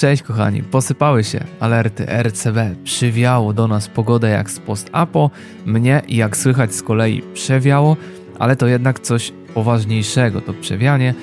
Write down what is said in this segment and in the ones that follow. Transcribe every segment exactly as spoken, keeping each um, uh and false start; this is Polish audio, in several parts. Cześć kochani, posypały się alerty R C B, przywiało do nas pogodę jak z post-apo, mnie jak słychać z kolei przewiało, ale to jednak coś poważniejszego to przewianie,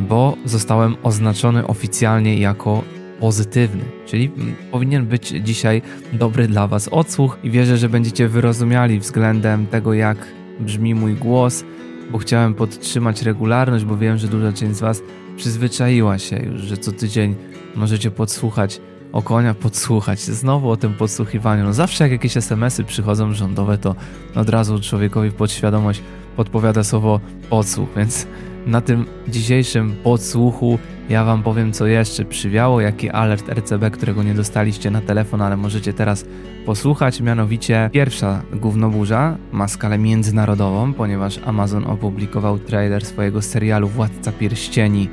bo zostałem oznaczony oficjalnie jako pozytywny, czyli powinien być dzisiaj dobry dla was odsłuch i wierzę, że będziecie wyrozumiali względem tego, jak brzmi mój głos, bo chciałem podtrzymać regularność, bo wiem, że duża część z was przyzwyczaiła się już, że co tydzień możecie podsłuchać o konia, podsłuchać. Znowu o tym podsłuchiwaniu. No zawsze jak jakieś es em esy przychodzą rządowe, to od razu człowiekowi podświadomość podpowiada słowo podsłuch, więc na tym dzisiejszym podsłuchu ja wam powiem, co jeszcze przywiało, jaki alert R C B, którego nie dostaliście na telefon, ale możecie teraz posłuchać, mianowicie pierwsza gównoburza ma skalę międzynarodową, ponieważ Amazon opublikował trailer swojego serialu Władca Pierścieni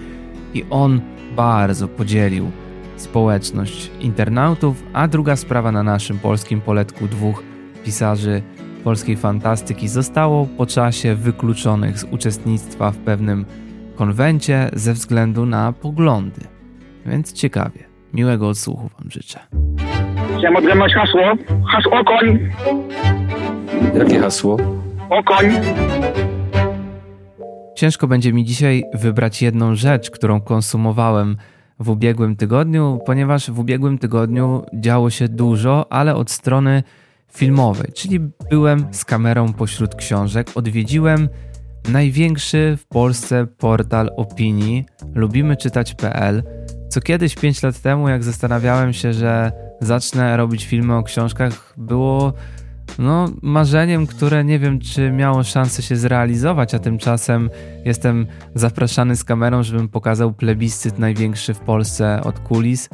i on bardzo podzielił społeczność internautów, a druga sprawa na naszym polskim poletku dwóch pisarzy polskiej fantastyki zostało po czasie wykluczonych z uczestnictwa w pewnym konwencie ze względu na poglądy. Więc ciekawie. Miłego odsłuchu wam życzę. Chciałem odrębnąć hasło. Hasło koń. Jakie hasło? O koń. Ciężko będzie mi dzisiaj wybrać jedną rzecz, którą konsumowałem w ubiegłym tygodniu, ponieważ w ubiegłym tygodniu działo się dużo, ale od strony filmowej, czyli byłem z kamerą pośród książek, odwiedziłem największy w Polsce portal opinii, lubimy czytać.pl, co kiedyś pięć lat temu, jak zastanawiałem się, że zacznę robić filmy o książkach, było no, marzeniem, które nie wiem, czy miało szansę się zrealizować, a tymczasem jestem zapraszany z kamerą, żebym pokazał plebiscyt największy w Polsce od kulis.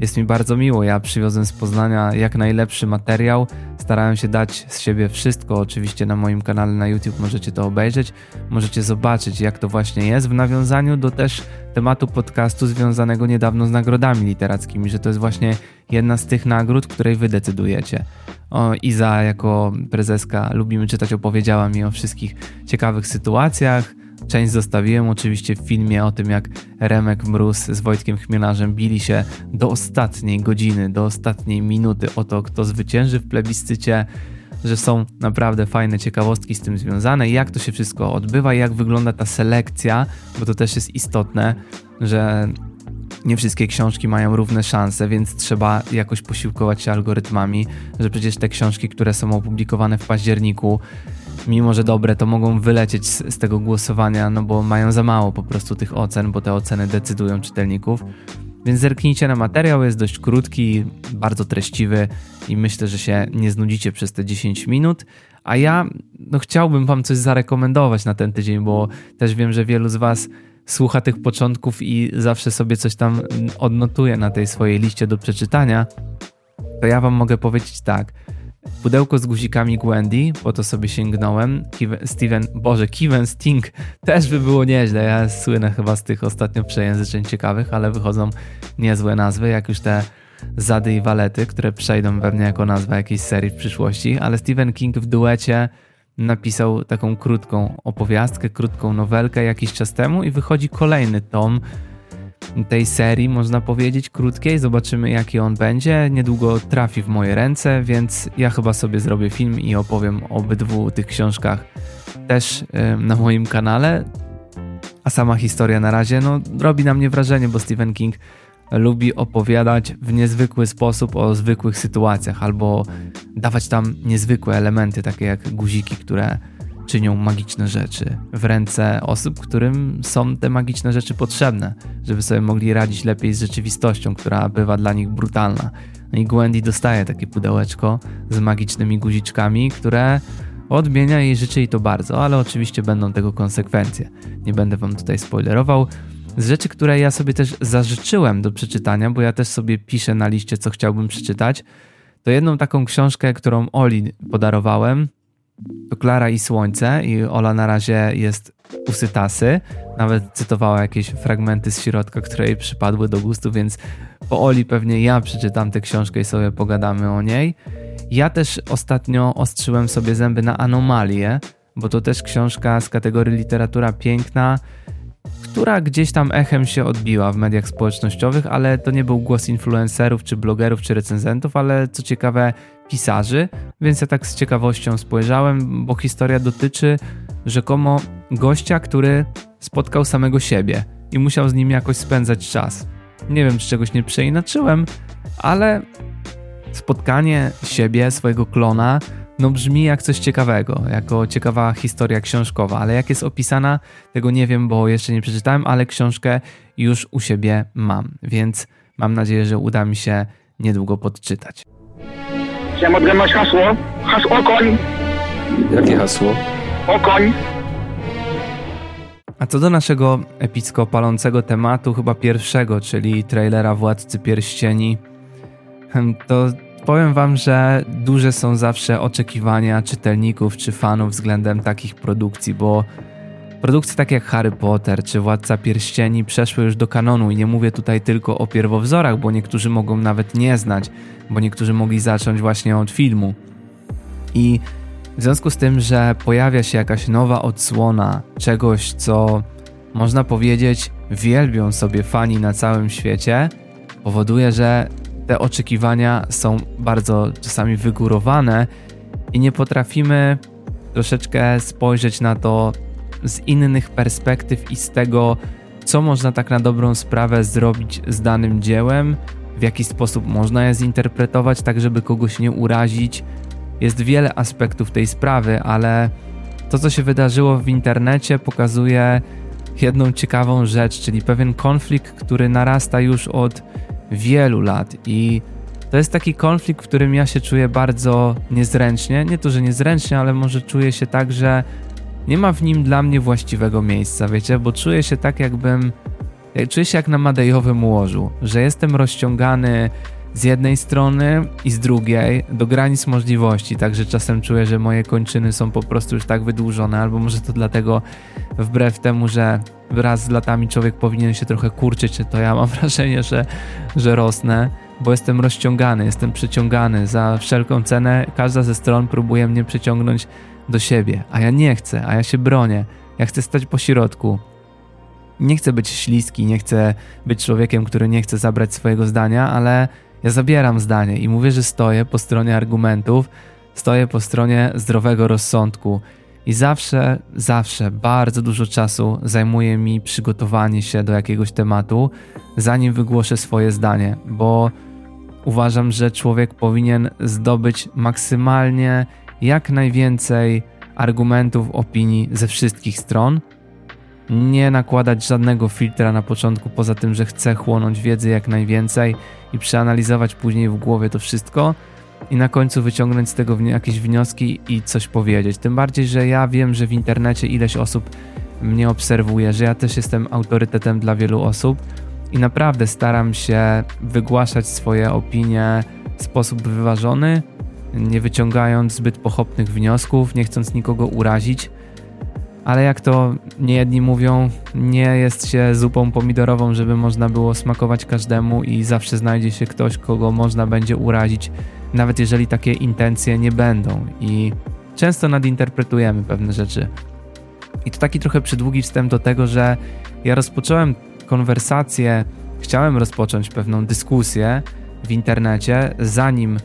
Jest mi bardzo miło, ja przywiozłem z Poznania jak najlepszy materiał, starałem się dać z siebie wszystko, oczywiście na moim kanale na YouTube możecie to obejrzeć, możecie zobaczyć, jak to właśnie jest, w nawiązaniu do też tematu podcastu związanego niedawno z nagrodami literackimi, że to jest właśnie jedna z tych nagród, której wy decydujecie. O, Iza jako prezeska Lubimy Czytać opowiedziała mi o wszystkich ciekawych sytuacjach. Część zostawiłem oczywiście w filmie o tym, jak Remek Mróz z Wojtkiem Chmielarzem bili się do ostatniej godziny, do ostatniej minuty o to, kto zwycięży w plebiscycie, że są naprawdę fajne ciekawostki z tym związane, jak to się wszystko odbywa, jak wygląda ta selekcja, bo to też jest istotne, że nie wszystkie książki mają równe szanse, więc trzeba jakoś posiłkować się algorytmami, że przecież te książki, które są opublikowane w październiku, mimo że dobre, to mogą wylecieć z, z tego głosowania, no bo mają za mało po prostu tych ocen, bo te oceny decydują czytelników. Więc zerknijcie na materiał, jest dość krótki, bardzo treściwy i myślę, że się nie znudzicie przez te dziesięć minut. A ja no, chciałbym wam coś zarekomendować na ten tydzień, bo też wiem, że wielu z was słucha tych początków i zawsze sobie coś tam odnotuje na tej swojej liście do przeczytania. To ja wam mogę powiedzieć tak. Pudełko z guzikami Gwendy, po to sobie sięgnąłem. Stephen, Boże, Stephen King też by było nieźle. Ja słynę chyba z tych ostatnio przejęzyczeń ciekawych, ale wychodzą niezłe nazwy, jak już te zady i walety, które przejdą we mnie jako nazwa jakiejś serii w przyszłości. Ale Stephen King w duecie napisał taką krótką opowiastkę, krótką nowelkę jakiś czas temu i wychodzi kolejny tom tej serii, można powiedzieć, krótkiej. Zobaczymy, jaki on będzie. Niedługo trafi w moje ręce, więc ja chyba sobie zrobię film i opowiem o obydwu tych książkach też na moim kanale. A sama historia na razie no, robi na mnie wrażenie, bo Stephen King lubi opowiadać w niezwykły sposób o zwykłych sytuacjach albo dawać tam niezwykłe elementy, takie jak guziki, które czynią magiczne rzeczy w ręce osób, którym są te magiczne rzeczy potrzebne, żeby sobie mogli radzić lepiej z rzeczywistością, która bywa dla nich brutalna. No i Gwendy dostaje takie pudełeczko z magicznymi guziczkami, które odmienia jej życie i to bardzo, ale oczywiście będą tego konsekwencje. Nie będę wam tutaj spoilerował. Z rzeczy, które ja sobie też zażyczyłem do przeczytania, bo ja też sobie piszę na liście, co chciałbym przeczytać, to jedną taką książkę, którą Oli podarowałem, to Clara i Słońce i Ola na razie jest usytasy, nawet cytowała jakieś fragmenty z środka, które jej przypadły do gustu, więc po Oli pewnie ja przeczytam tę książkę i sobie pogadamy o niej. Ja też ostatnio ostrzyłem sobie zęby na Anomalie, bo to też książka z kategorii literatura piękna, która gdzieś tam echem się odbiła w mediach społecznościowych, ale to nie był głos influencerów, czy blogerów, czy recenzentów, ale co ciekawe pisarzy, więc ja tak z ciekawością spojrzałem, bo historia dotyczy rzekomo gościa, który spotkał samego siebie i musiał z nim jakoś spędzać czas. Nie wiem, czy czegoś nie przeinaczyłem, ale spotkanie siebie, swojego klona, no brzmi jak coś ciekawego, jako ciekawa historia książkowa, ale jak jest opisana, tego nie wiem, bo jeszcze nie przeczytałem, ale książkę już u siebie mam, więc mam nadzieję, że uda mi się niedługo podczytać. Chciałem odgadnąć hasło. Hasło koń! Jakie hasło? O koń! A co do naszego epicko palącego tematu, chyba pierwszego, czyli trailera Władcy Pierścieni, to powiem wam, że duże są zawsze oczekiwania czytelników czy fanów względem takich produkcji, bo produkcje takie jak Harry Potter czy Władca Pierścieni przeszły już do kanonu i nie mówię tutaj tylko o pierwowzorach, bo niektórzy mogą nawet nie znać, bo niektórzy mogli zacząć właśnie od filmu. I w związku z tym, że pojawia się jakaś nowa odsłona czegoś, co można powiedzieć wielbią sobie fani na całym świecie, powoduje, że te oczekiwania są bardzo czasami wygórowane i nie potrafimy troszeczkę spojrzeć na to z innych perspektyw i z tego, co można tak na dobrą sprawę zrobić z danym dziełem, w jaki sposób można je zinterpretować, tak żeby kogoś nie urazić. Jest wiele aspektów tej sprawy, ale to, co się wydarzyło w internecie, pokazuje jedną ciekawą rzecz, czyli pewien konflikt, który narasta już od wielu lat i to jest taki konflikt, w którym ja się czuję bardzo niezręcznie, nie to, że niezręcznie, ale może czuję się tak, że nie ma w nim dla mnie właściwego miejsca, wiecie, bo czuję się tak jakbym, czuję się jak na madejowym łożu, że jestem rozciągany z jednej strony i z drugiej do granic możliwości, także czasem czuję, że moje kończyny są po prostu już tak wydłużone, albo może to dlatego wbrew temu, że wraz z latami człowiek powinien się trochę kurczyć, to ja mam wrażenie, że, że rosnę, bo jestem rozciągany, jestem przyciągany za wszelką cenę, każda ze stron próbuje mnie przyciągnąć do siebie, a ja nie chcę, a ja się bronię, ja chcę stać po środku. Nie chcę być śliski, nie chcę być człowiekiem, który nie chce zabrać swojego zdania, ale ja zabieram zdanie i mówię, że stoję po stronie argumentów, stoję po stronie zdrowego rozsądku i zawsze, zawsze bardzo dużo czasu zajmuje mi przygotowanie się do jakiegoś tematu, zanim wygłoszę swoje zdanie, bo uważam, że człowiek powinien zdobyć maksymalnie jak najwięcej argumentów, opinii ze wszystkich stron, nie nakładać żadnego filtra na początku, poza tym, że chcę chłonąć wiedzę jak najwięcej i przeanalizować później w głowie to wszystko i na końcu wyciągnąć z tego jakieś wnioski i coś powiedzieć. Tym bardziej, że ja wiem, że w internecie ileś osób mnie obserwuje, że ja też jestem autorytetem dla wielu osób i naprawdę staram się wygłaszać swoje opinie w sposób wyważony, nie wyciągając zbyt pochopnych wniosków, nie chcąc nikogo urazić. Ale jak to niejedni mówią, nie jest się zupą pomidorową, żeby można było smakować każdemu i zawsze znajdzie się ktoś, kogo można będzie urazić, nawet jeżeli takie intencje nie będą. I często nadinterpretujemy pewne rzeczy. I to taki trochę przydługi wstęp do tego, że ja rozpocząłem konwersację, chciałem rozpocząć pewną dyskusję w internecie, zanim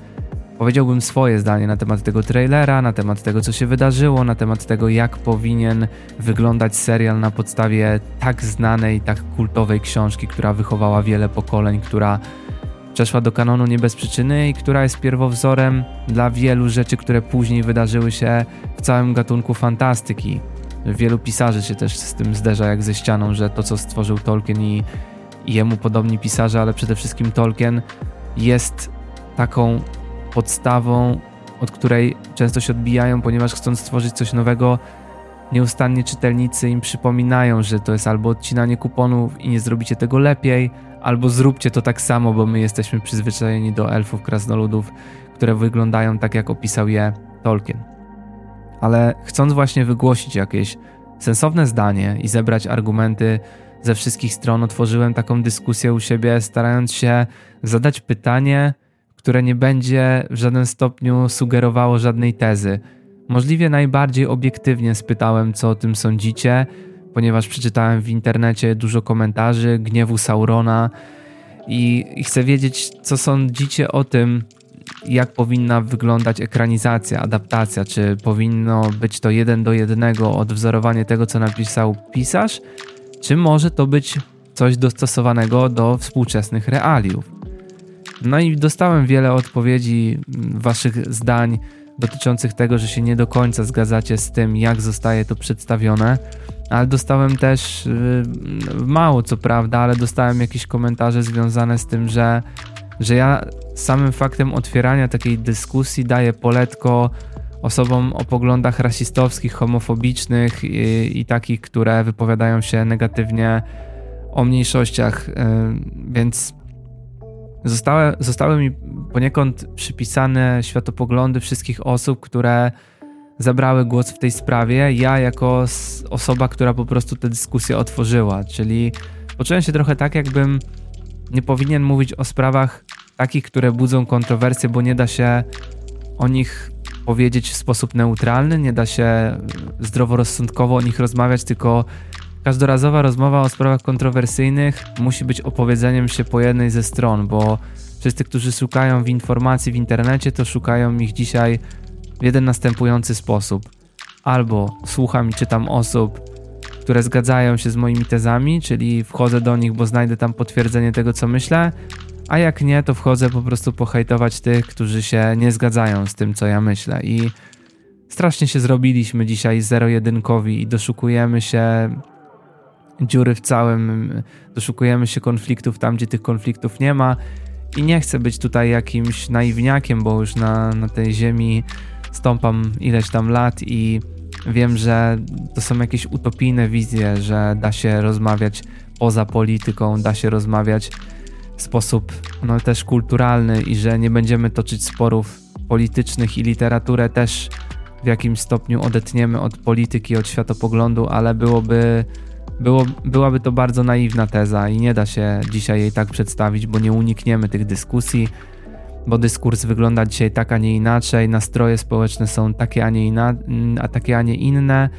powiedziałbym swoje zdanie na temat tego trailera, na temat tego, co się wydarzyło, na temat tego, jak powinien wyglądać serial na podstawie tak znanej, tak kultowej książki, która wychowała wiele pokoleń, która przeszła do kanonu nie bez przyczyny i która jest pierwowzorem dla wielu rzeczy, które później wydarzyły się w całym gatunku fantastyki. Wielu pisarzy się też z tym zderza jak ze ścianą, że to, co stworzył Tolkien i, i jemu podobni pisarze, ale przede wszystkim Tolkien jest taką podstawą, od której często się odbijają, ponieważ chcąc stworzyć coś nowego, nieustannie czytelnicy im przypominają, że to jest albo odcinanie kuponów i nie zrobicie tego lepiej, albo zróbcie to tak samo, bo my jesteśmy przyzwyczajeni do elfów, krasnoludów, które wyglądają tak, jak opisał je Tolkien. Ale chcąc właśnie wygłosić jakieś sensowne zdanie i zebrać argumenty ze wszystkich stron, otworzyłem taką dyskusję u siebie, starając się zadać pytanie, które nie będzie w żaden stopniu sugerowało żadnej tezy. Możliwie najbardziej obiektywnie spytałem, co o tym sądzicie, ponieważ przeczytałem w internecie dużo komentarzy Gniewu Saurona i, i chcę wiedzieć, co sądzicie o tym, jak powinna wyglądać ekranizacja, adaptacja, czy powinno być to jeden do jednego odwzorowanie tego, co napisał pisarz, czy może to być coś dostosowanego do współczesnych realiów. No i dostałem wiele odpowiedzi waszych zdań dotyczących tego, że się nie do końca zgadzacie z tym, jak zostaje to przedstawione, ale dostałem też mało co prawda, ale dostałem jakieś komentarze związane z tym, że że ja samym faktem otwierania takiej dyskusji daję poletko osobom o poglądach rasistowskich, homofobicznych i, i takich, które wypowiadają się negatywnie o mniejszościach, więc zostały, zostały mi poniekąd przypisane światopoglądy wszystkich osób, które zabrały głos w tej sprawie, ja jako osoba, która po prostu tę dyskusję otworzyła, czyli poczułem się trochę tak, jakbym nie powinien mówić o sprawach takich, które budzą kontrowersje, bo nie da się o nich powiedzieć w sposób neutralny, nie da się zdroworozsądkowo o nich rozmawiać, tylko każdorazowa rozmowa o sprawach kontrowersyjnych musi być opowiedzeniem się po jednej ze stron, bo wszyscy, którzy szukają w informacji w internecie, to szukają ich dzisiaj w jeden następujący sposób. Albo słucham i czytam osób, które zgadzają się z moimi tezami, czyli wchodzę do nich, bo znajdę tam potwierdzenie tego, co myślę, a jak nie, to wchodzę po prostu pohejtować tych, którzy się nie zgadzają z tym, co ja myślę. I strasznie się zrobiliśmy dzisiaj zero-jedynkowi i doszukujemy się dziury w całym, doszukujemy się konfliktów tam, gdzie tych konfliktów nie ma i nie chcę być tutaj jakimś naiwniakiem, bo już na, na tej ziemi stąpam ileś tam lat i wiem, że to są jakieś utopijne wizje, że da się rozmawiać poza polityką, da się rozmawiać w sposób no, też kulturalny i że nie będziemy toczyć sporów politycznych i literaturę też w jakimś stopniu odetniemy od polityki, od światopoglądu, ale byłoby, było, byłaby to bardzo naiwna teza i nie da się dzisiaj jej tak przedstawić, bo nie unikniemy tych dyskusji, bo dyskurs wygląda dzisiaj tak, a nie inaczej, nastroje społeczne są takie, a nie, inna, a takie, a nie inne.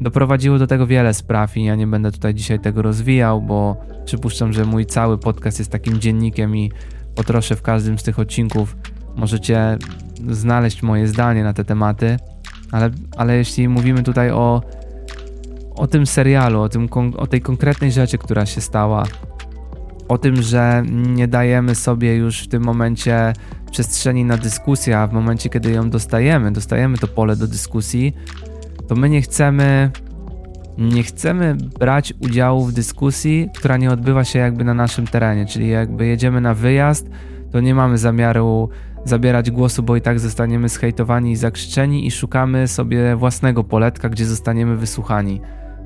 Doprowadziło do tego wiele spraw i ja nie będę tutaj dzisiaj tego rozwijał, bo przypuszczam, że mój cały podcast jest takim dziennikiem i po trosze w każdym z tych odcinków możecie znaleźć moje zdanie na te tematy, ale, ale jeśli mówimy tutaj o, o tym serialu, o, tym, o tej konkretnej rzeczy, która się stała, o tym, że nie dajemy sobie już w tym momencie przestrzeni na dyskusję, a w momencie, kiedy ją dostajemy, dostajemy to pole do dyskusji, to my nie chcemy, nie chcemy brać udziału w dyskusji, która nie odbywa się jakby na naszym terenie, czyli jakby jedziemy na wyjazd, to nie mamy zamiaru zabierać głosu, bo i tak zostaniemy zhejtowani i zakrzyczeni i szukamy sobie własnego poletka, gdzie zostaniemy wysłuchani.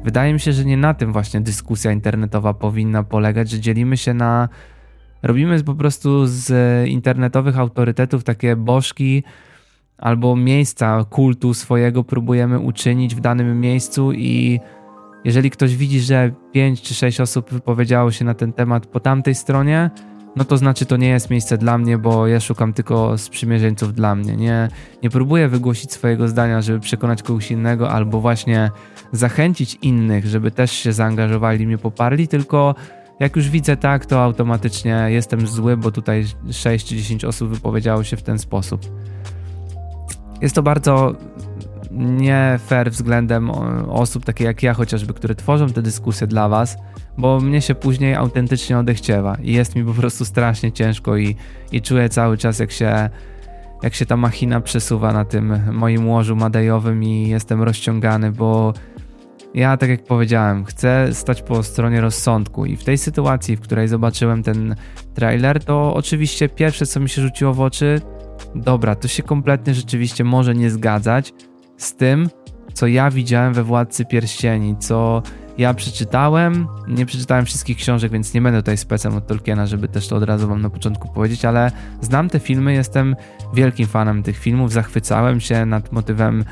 Wydaje mi się, że nie na tym właśnie dyskusja internetowa powinna polegać, że dzielimy się na... Robimy po prostu z internetowych autorytetów takie bożki albo miejsca kultu swojego próbujemy uczynić w danym miejscu i jeżeli ktoś widzi, że pięć czy sześć osób wypowiedziało się na ten temat po tamtej stronie, no to znaczy to nie jest miejsce dla mnie, bo ja szukam tylko sprzymierzeńców dla mnie. Nie, nie próbuję wygłosić swojego zdania, żeby przekonać kogoś innego albo właśnie zachęcić innych, żeby też się zaangażowali, mnie poparli, tylko jak już widzę tak, to automatycznie jestem zły, bo tutaj sześć czy dziesięć osób wypowiedziało się w ten sposób. Jest to bardzo nie fair względem osób takich jak ja chociażby, które tworzą te dyskusje dla was, bo mnie się później autentycznie odechciewa i jest mi po prostu strasznie ciężko i, i czuję cały czas jak się, jak się ta machina przesuwa na tym moim łożu madejowym i jestem rozciągany, bo ja tak jak powiedziałem, chcę stać po stronie rozsądku i w tej sytuacji, w której zobaczyłem ten trailer, to oczywiście pierwsze co mi się rzuciło w oczy, dobra, to się kompletnie rzeczywiście może nie zgadzać z tym, co ja widziałem we Władcy Pierścieni, co ja przeczytałem, nie przeczytałem wszystkich książek, więc nie będę tutaj specem od Tolkiena, żeby też to od razu wam na początku powiedzieć, ale znam te filmy, jestem wielkim fanem tych filmów, zachwycałem się nad motywem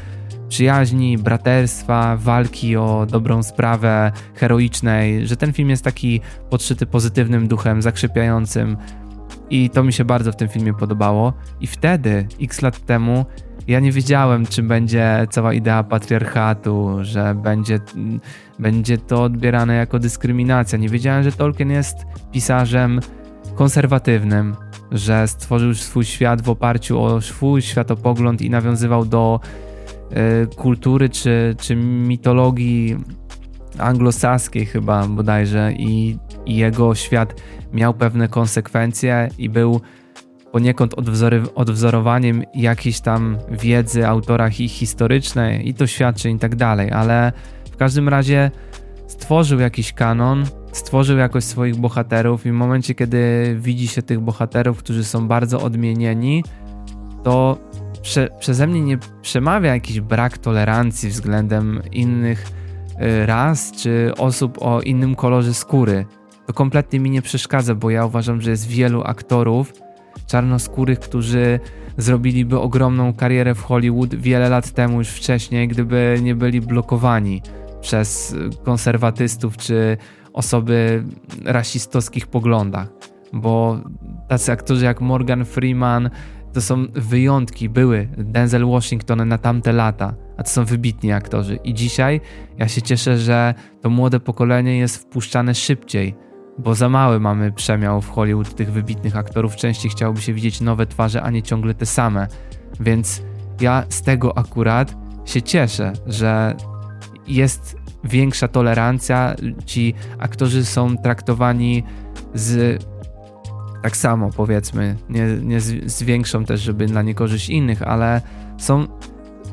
przyjaźni, braterstwa, walki o dobrą sprawę, heroicznej, że ten film jest taki podszyty pozytywnym duchem, zakrzepiającym i to mi się bardzo w tym filmie podobało i wtedy, x lat temu, Ja nie wiedziałem, czy będzie cała idea patriarchatu, że będzie, będzie to odbierane jako dyskryminacja. Nie wiedziałem, że Tolkien jest pisarzem konserwatywnym, że stworzył swój świat w oparciu o swój światopogląd i nawiązywał do y, kultury czy, czy mitologii anglosaskiej chyba bodajże i, i jego świat miał pewne konsekwencje i był poniekąd odwzory, odwzorowaniem jakiejś tam wiedzy autora hi, historycznej i to świadczeń i tak dalej, ale w każdym razie stworzył jakiś kanon, stworzył jakoś swoich bohaterów i w momencie, kiedy widzi się tych bohaterów, którzy są bardzo odmienieni, to prze, przeze mnie nie przemawia jakiś brak tolerancji względem innych ras czy osób o innym kolorze skóry. To kompletnie mi nie przeszkadza, bo ja uważam, że jest wielu aktorów czarnoskórych, którzy zrobiliby ogromną karierę w Hollywood wiele lat temu już wcześniej, gdyby nie byli blokowani przez konserwatystów czy osoby rasistowskich poglądach, bo tacy aktorzy jak Morgan Freeman to są wyjątki, były Denzel Washington na tamte lata, a to są wybitni aktorzy i dzisiaj ja się cieszę, że to młode pokolenie jest wpuszczane szybciej, bo za mały mamy przemiał w Hollywood tych wybitnych aktorów, częściej chciałoby się widzieć nowe twarze, a nie ciągle te same, więc ja z tego akurat się cieszę, że jest większa tolerancja, ci aktorzy są traktowani z tak samo powiedzmy, nie, nie z, z większą też, żeby dla niekorzyść innych, ale są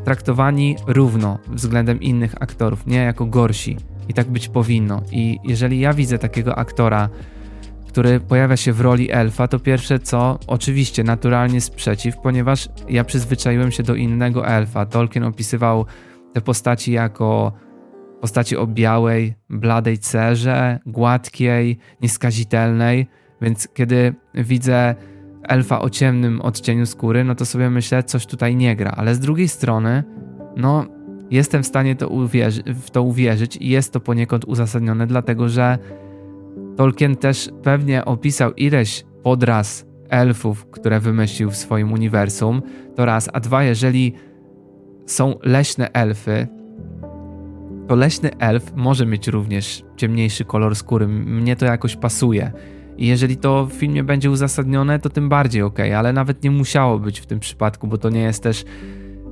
traktowani równo względem innych aktorów, nie jako gorsi i tak być powinno i jeżeli ja widzę takiego aktora, który pojawia się w roli elfa, to pierwsze co, oczywiście naturalnie sprzeciw, ponieważ ja przyzwyczaiłem się do innego elfa. Tolkien opisywał te postaci jako postaci o białej, bladej cerze, gładkiej, nieskazitelnej, więc kiedy widzę elfa o ciemnym odcieniu skóry, no to sobie myślę, coś tutaj nie gra, ale z drugiej strony, no jestem w stanie to uwierzy- w to uwierzyć i jest to poniekąd uzasadnione, dlatego że Tolkien też pewnie opisał ileś podraz elfów, które wymyślił w swoim uniwersum, to raz, a dwa, jeżeli są leśne elfy, to leśny elf może mieć również ciemniejszy kolor skóry. Mnie to jakoś pasuje. I jeżeli to w filmie będzie uzasadnione, to tym bardziej okej, okay, ale nawet nie musiało być w tym przypadku, bo to nie jest też,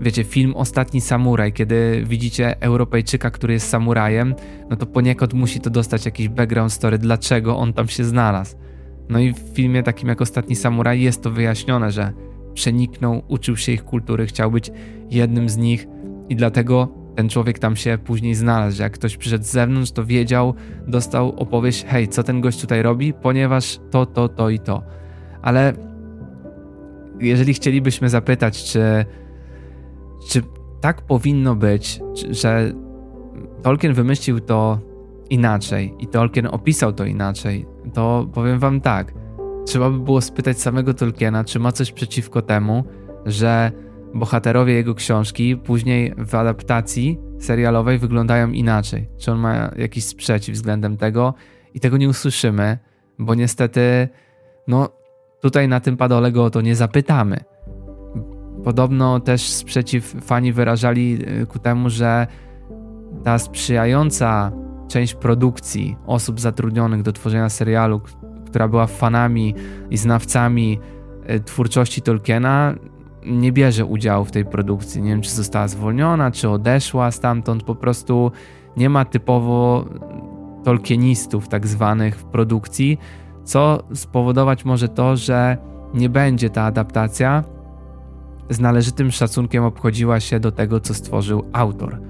wiecie, film Ostatni Samuraj, kiedy widzicie Europejczyka, który jest samurajem, no to poniekąd musi to dostać jakiś background story, dlaczego on tam się znalazł. No i w filmie takim jak Ostatni Samuraj jest to wyjaśnione, że przeniknął, uczył się ich kultury, chciał być jednym z nich i dlatego ten człowiek tam się później znalazł, że jak ktoś przyszedł z zewnątrz, to wiedział, dostał opowieść, hej, co ten gość tutaj robi, ponieważ to, to, to i to. Ale jeżeli chcielibyśmy zapytać, czy, czy tak powinno być, czy, że Tolkien wymyślił to inaczej i Tolkien opisał to inaczej, to powiem wam tak, trzeba by było spytać samego Tolkiena, czy ma coś przeciwko temu, że bohaterowie jego książki później w adaptacji serialowej wyglądają inaczej. Czy on ma jakiś sprzeciw względem tego? I tego nie usłyszymy, bo niestety no tutaj na tym padole go o to nie zapytamy. Podobno też sprzeciw fani wyrażali ku temu, że ta sprzyjająca część produkcji osób zatrudnionych do tworzenia serialu, która była fanami i znawcami twórczości Tolkiena, nie bierze udziału w tej produkcji. Nie wiem, czy została zwolniona, czy odeszła stamtąd. Po prostu nie ma typowo tolkienistów tak zwanych w produkcji, co spowodować może to, że nie będzie ta adaptacja z należytym szacunkiem obchodziła się do tego, co stworzył autor.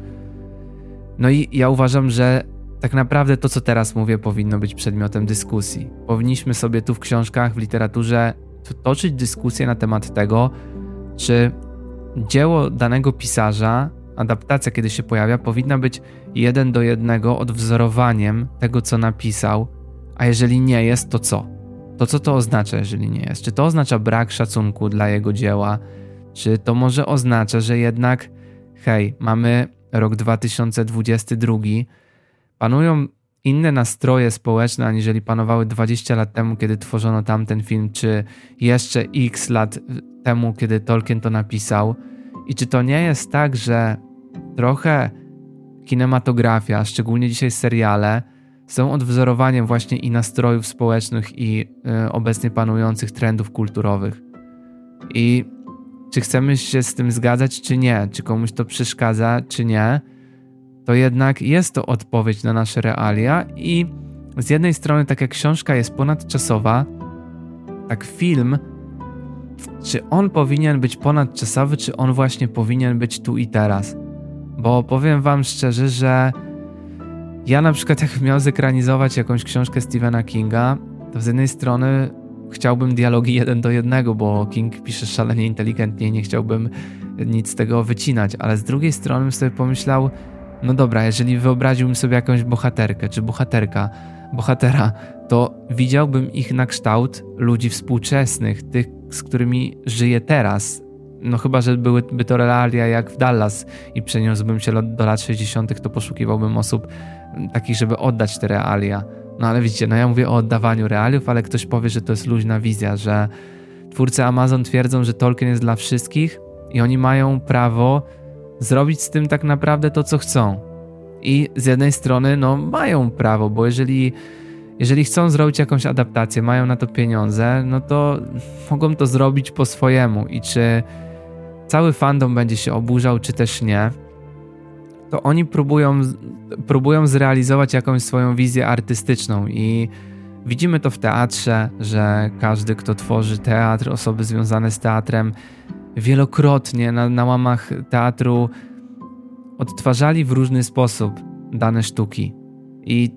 No i ja uważam, że tak naprawdę to, co teraz mówię, powinno być przedmiotem dyskusji. Powinniśmy sobie tu w książkach, w literaturze toczyć dyskusję na temat tego, czy dzieło danego pisarza, adaptacja kiedy się pojawia, powinna być jeden do jednego odwzorowaniem tego, co napisał, a jeżeli nie jest, to co? To co to oznacza, jeżeli nie jest? Czy to oznacza brak szacunku dla jego dzieła? Czy to może oznacza, że jednak hej, mamy rok dwa tysiące dwudziesty drugi, panują inne nastroje społeczne, aniżeli panowały dwadzieścia lat temu, kiedy tworzono tamten film, czy jeszcze x lat temu, kiedy Tolkien to napisał I czy to nie jest tak, że trochę kinematografia, szczególnie dzisiaj seriale, są odwzorowaniem właśnie i nastrojów społecznych i y, obecnie panujących trendów kulturowych? I czy chcemy się z tym zgadzać, czy nie? Czy komuś to przeszkadza, czy nie? To jednak jest to odpowiedź na nasze realia i z jednej strony, tak jak książka jest ponadczasowa, tak film, czy on powinien być ponadczasowy, czy on właśnie powinien być tu i teraz? Bo powiem wam szczerze, że ja na przykład jak miał zekranizować jakąś książkę Stephena Kinga, to z jednej strony chciałbym dialogi jeden do jednego, bo King pisze szalenie inteligentnie i nie chciałbym nic z tego wycinać, ale z drugiej strony bym sobie pomyślał, no dobra, jeżeli wyobraziłbym sobie jakąś bohaterkę czy bohaterka, bohatera, to widziałbym ich na kształt ludzi współczesnych, tych, z którymi żyję teraz. No chyba, że byłyby to realia jak w Dallas i przeniósłbym się do lat sześćdziesiątych, to poszukiwałbym osób takich, żeby oddać te realia. No ale widzicie, no ja mówię o oddawaniu realiów, ale ktoś powie, że to jest luźna wizja, że twórcy Amazon twierdzą, że Tolkien jest dla wszystkich i oni mają prawo zrobić z tym tak naprawdę to, co chcą. I z jednej strony, no mają prawo, bo jeżeli, jeżeli chcą zrobić jakąś adaptację, mają na to pieniądze, no to mogą to zrobić po swojemu. I czy cały fandom będzie się oburzał, czy też nie, to oni próbują, próbują zrealizować jakąś swoją wizję artystyczną i widzimy to w teatrze, że każdy, kto tworzy teatr, osoby związane z teatrem, wielokrotnie na, na łamach teatru odtwarzali w różny sposób dane sztuki. I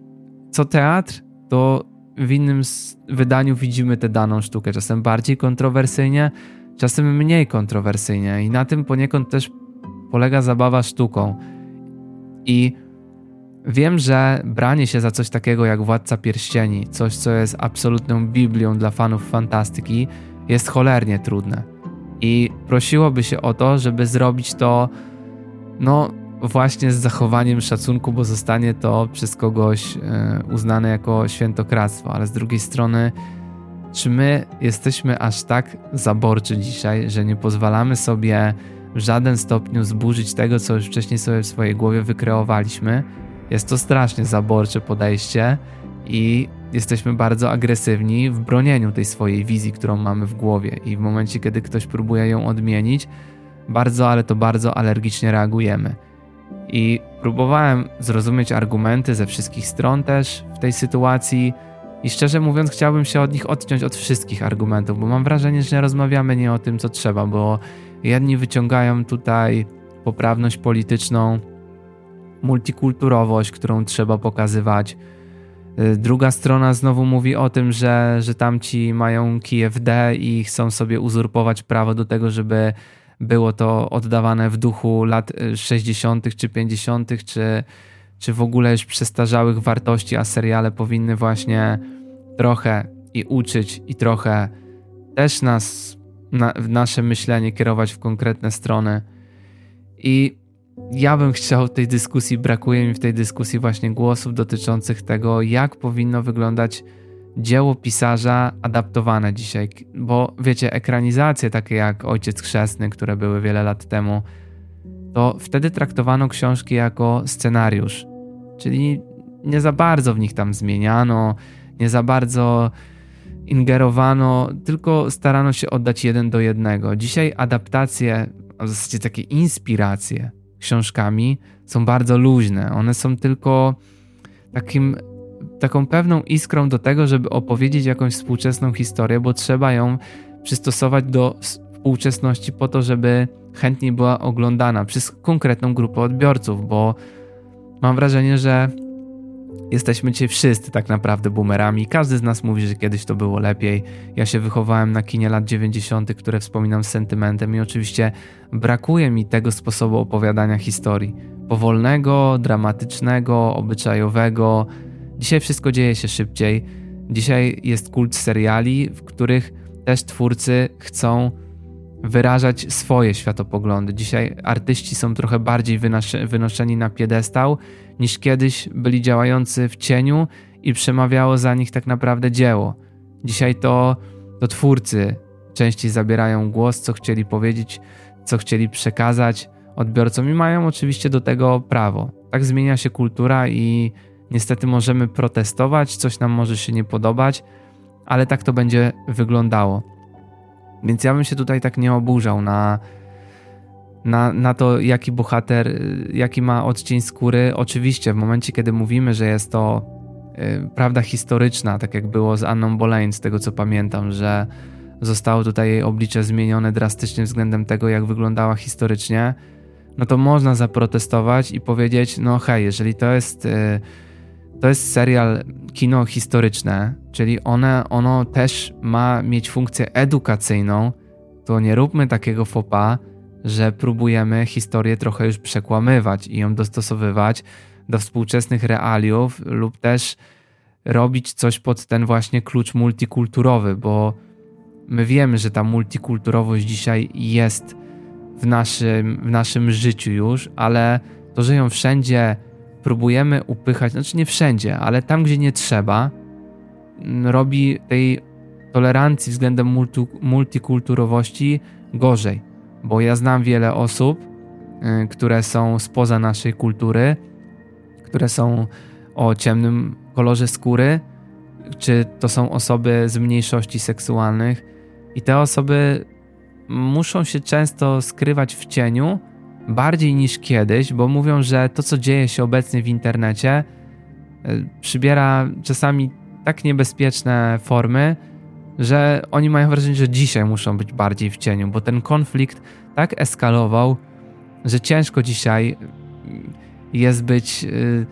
co teatr, to w innym wydaniu widzimy tę daną sztukę, czasem bardziej kontrowersyjnie, czasem mniej kontrowersyjnie i na tym poniekąd też polega zabawa sztuką. I wiem, że branie się za coś takiego jak Władca Pierścieni, coś co jest absolutną biblią dla fanów fantastyki, jest cholernie trudne. I prosiłoby się o to, żeby zrobić to no właśnie z zachowaniem szacunku, bo zostanie to przez kogoś y, uznane jako świętokradztwo, ale z drugiej strony czy my jesteśmy aż tak zaborczy dzisiaj, że nie pozwalamy sobie w żaden stopniu zburzyć tego, co już wcześniej sobie w swojej głowie wykreowaliśmy? Jest to strasznie zaborcze podejście i jesteśmy bardzo agresywni w bronieniu tej swojej wizji, którą mamy w głowie i w momencie, kiedy ktoś próbuje ją odmienić, bardzo, ale to bardzo alergicznie reagujemy. I próbowałem zrozumieć argumenty ze wszystkich stron też w tej sytuacji i szczerze mówiąc chciałbym się od nich odciąć od wszystkich argumentów, bo mam wrażenie, że rozmawiamy nie o tym, co trzeba, bo jedni wyciągają tutaj poprawność polityczną, multikulturowość, którą trzeba pokazywać. Druga strona znowu mówi o tym, że, że tamci mają kij w D i chcą sobie uzurpować prawo do tego, żeby było to oddawane w duchu lat sześćdziesiątych czy pięćdziesiątych, czy, czy w ogóle już przestarzałych wartości, a seriale powinny właśnie trochę i uczyć i trochę też nas, na, nasze myślenie kierować w konkretne strony. I ja bym chciał tej dyskusji, brakuje mi w tej dyskusji właśnie głosów dotyczących tego, jak powinno wyglądać dzieło pisarza adaptowane dzisiaj, bo wiecie, ekranizacje takie jak Ojciec Chrzestny, które były wiele lat temu, to wtedy traktowano książki jako scenariusz, czyli nie za bardzo w nich tam zmieniano, nie za bardzo ingerowano, tylko starano się oddać jeden do jednego. Dzisiaj adaptacje, a w zasadzie takie inspiracje książkami są bardzo luźne. One są tylko takim, taką pewną iskrą do tego, żeby opowiedzieć jakąś współczesną historię, bo trzeba ją przystosować do współczesności po to, żeby chętniej była oglądana przez konkretną grupę odbiorców, bo mam wrażenie, że jesteśmy dzisiaj wszyscy tak naprawdę boomerami. Każdy z nas mówi, że kiedyś to było lepiej. Ja się wychowałem na kinie lat dziewięćdziesiątych, które wspominam z sentymentem i oczywiście brakuje mi tego sposobu opowiadania historii. Powolnego, dramatycznego, obyczajowego. Dzisiaj wszystko dzieje się szybciej. Dzisiaj jest kult seriali, w których też twórcy chcą wyrażać swoje światopoglądy. Dzisiaj artyści są trochę bardziej wynoszeni na piedestał niż kiedyś byli działający w cieniu i przemawiało za nich tak naprawdę dzieło. Dzisiaj to, to twórcy częściej zabierają głos, co chcieli powiedzieć, co chcieli przekazać odbiorcom i mają oczywiście do tego prawo. Tak zmienia się kultura i niestety możemy protestować, coś nam może się nie podobać, ale tak to będzie wyglądało. Więc ja bym się tutaj tak nie oburzał na, na, na to, jaki bohater, jaki ma odcień skóry. Oczywiście w momencie, kiedy mówimy, że jest to y, prawda historyczna, tak jak było z Anną Boleyn, z tego co pamiętam, że zostało tutaj jej oblicze zmienione drastycznie względem tego, jak wyglądała historycznie, no to można zaprotestować i powiedzieć, no hej, jeżeli to jest, y, to jest serial, kino historyczne, czyli one, ono też ma mieć funkcję edukacyjną, to nie róbmy takiego faux pas, że próbujemy historię trochę już przekłamywać i ją dostosowywać do współczesnych realiów lub też robić coś pod ten właśnie klucz multikulturowy, bo my wiemy, że ta multikulturowość dzisiaj jest w naszym, w naszym życiu już, ale to, że ją wszędzie próbujemy upychać, znaczy nie wszędzie, ale tam, gdzie nie trzeba, robi tej tolerancji względem multi, multikulturowości gorzej. Bo ja znam wiele osób, y, które są spoza naszej kultury, które są o ciemnym kolorze skóry, czy to są osoby z mniejszości seksualnych i te osoby muszą się często skrywać w cieniu bardziej niż kiedyś, bo mówią, że to, co dzieje się obecnie w internecie, y, przybiera czasami tak niebezpieczne formy, że oni mają wrażenie, że dzisiaj muszą być bardziej w cieniu, bo ten konflikt tak eskalował, że ciężko dzisiaj jest być, y,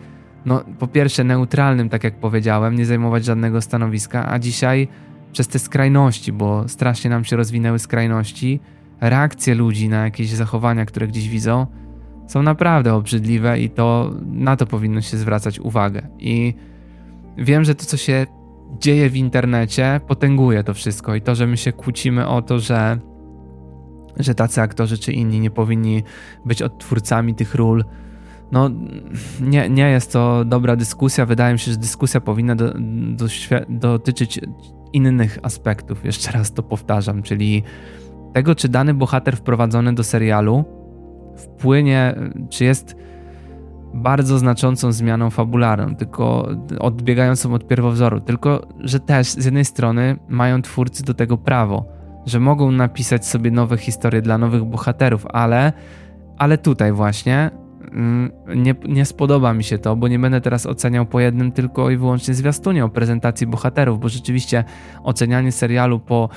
no po pierwsze neutralnym, tak jak powiedziałem, nie zajmować żadnego stanowiska, a dzisiaj przez te skrajności, bo strasznie nam się rozwinęły skrajności, reakcje ludzi na jakieś zachowania, które gdzieś widzą, są naprawdę obrzydliwe i to na to powinno się zwracać uwagę. I wiem, że to, co się dzieje w internecie, potęguje to wszystko i to, że my się kłócimy o to, że, że tacy aktorzy czy inni nie powinni być odtwórcami tych ról, no nie, nie jest to dobra dyskusja. Wydaje mi się, że dyskusja powinna do, do, dotyczyć innych aspektów, jeszcze raz to powtarzam, czyli tego, czy dany bohater wprowadzony do serialu wpłynie, czy jest bardzo znaczącą zmianą fabularną, tylko odbiegającą od pierwowzoru, tylko że też z jednej strony mają twórcy do tego prawo, że mogą napisać sobie nowe historie dla nowych bohaterów, ale, ale tutaj właśnie mm, nie, nie spodoba mi się to, bo nie będę teraz oceniał po jednym tylko i wyłącznie zwiastunie o prezentacji bohaterów, bo rzeczywiście ocenianie serialu po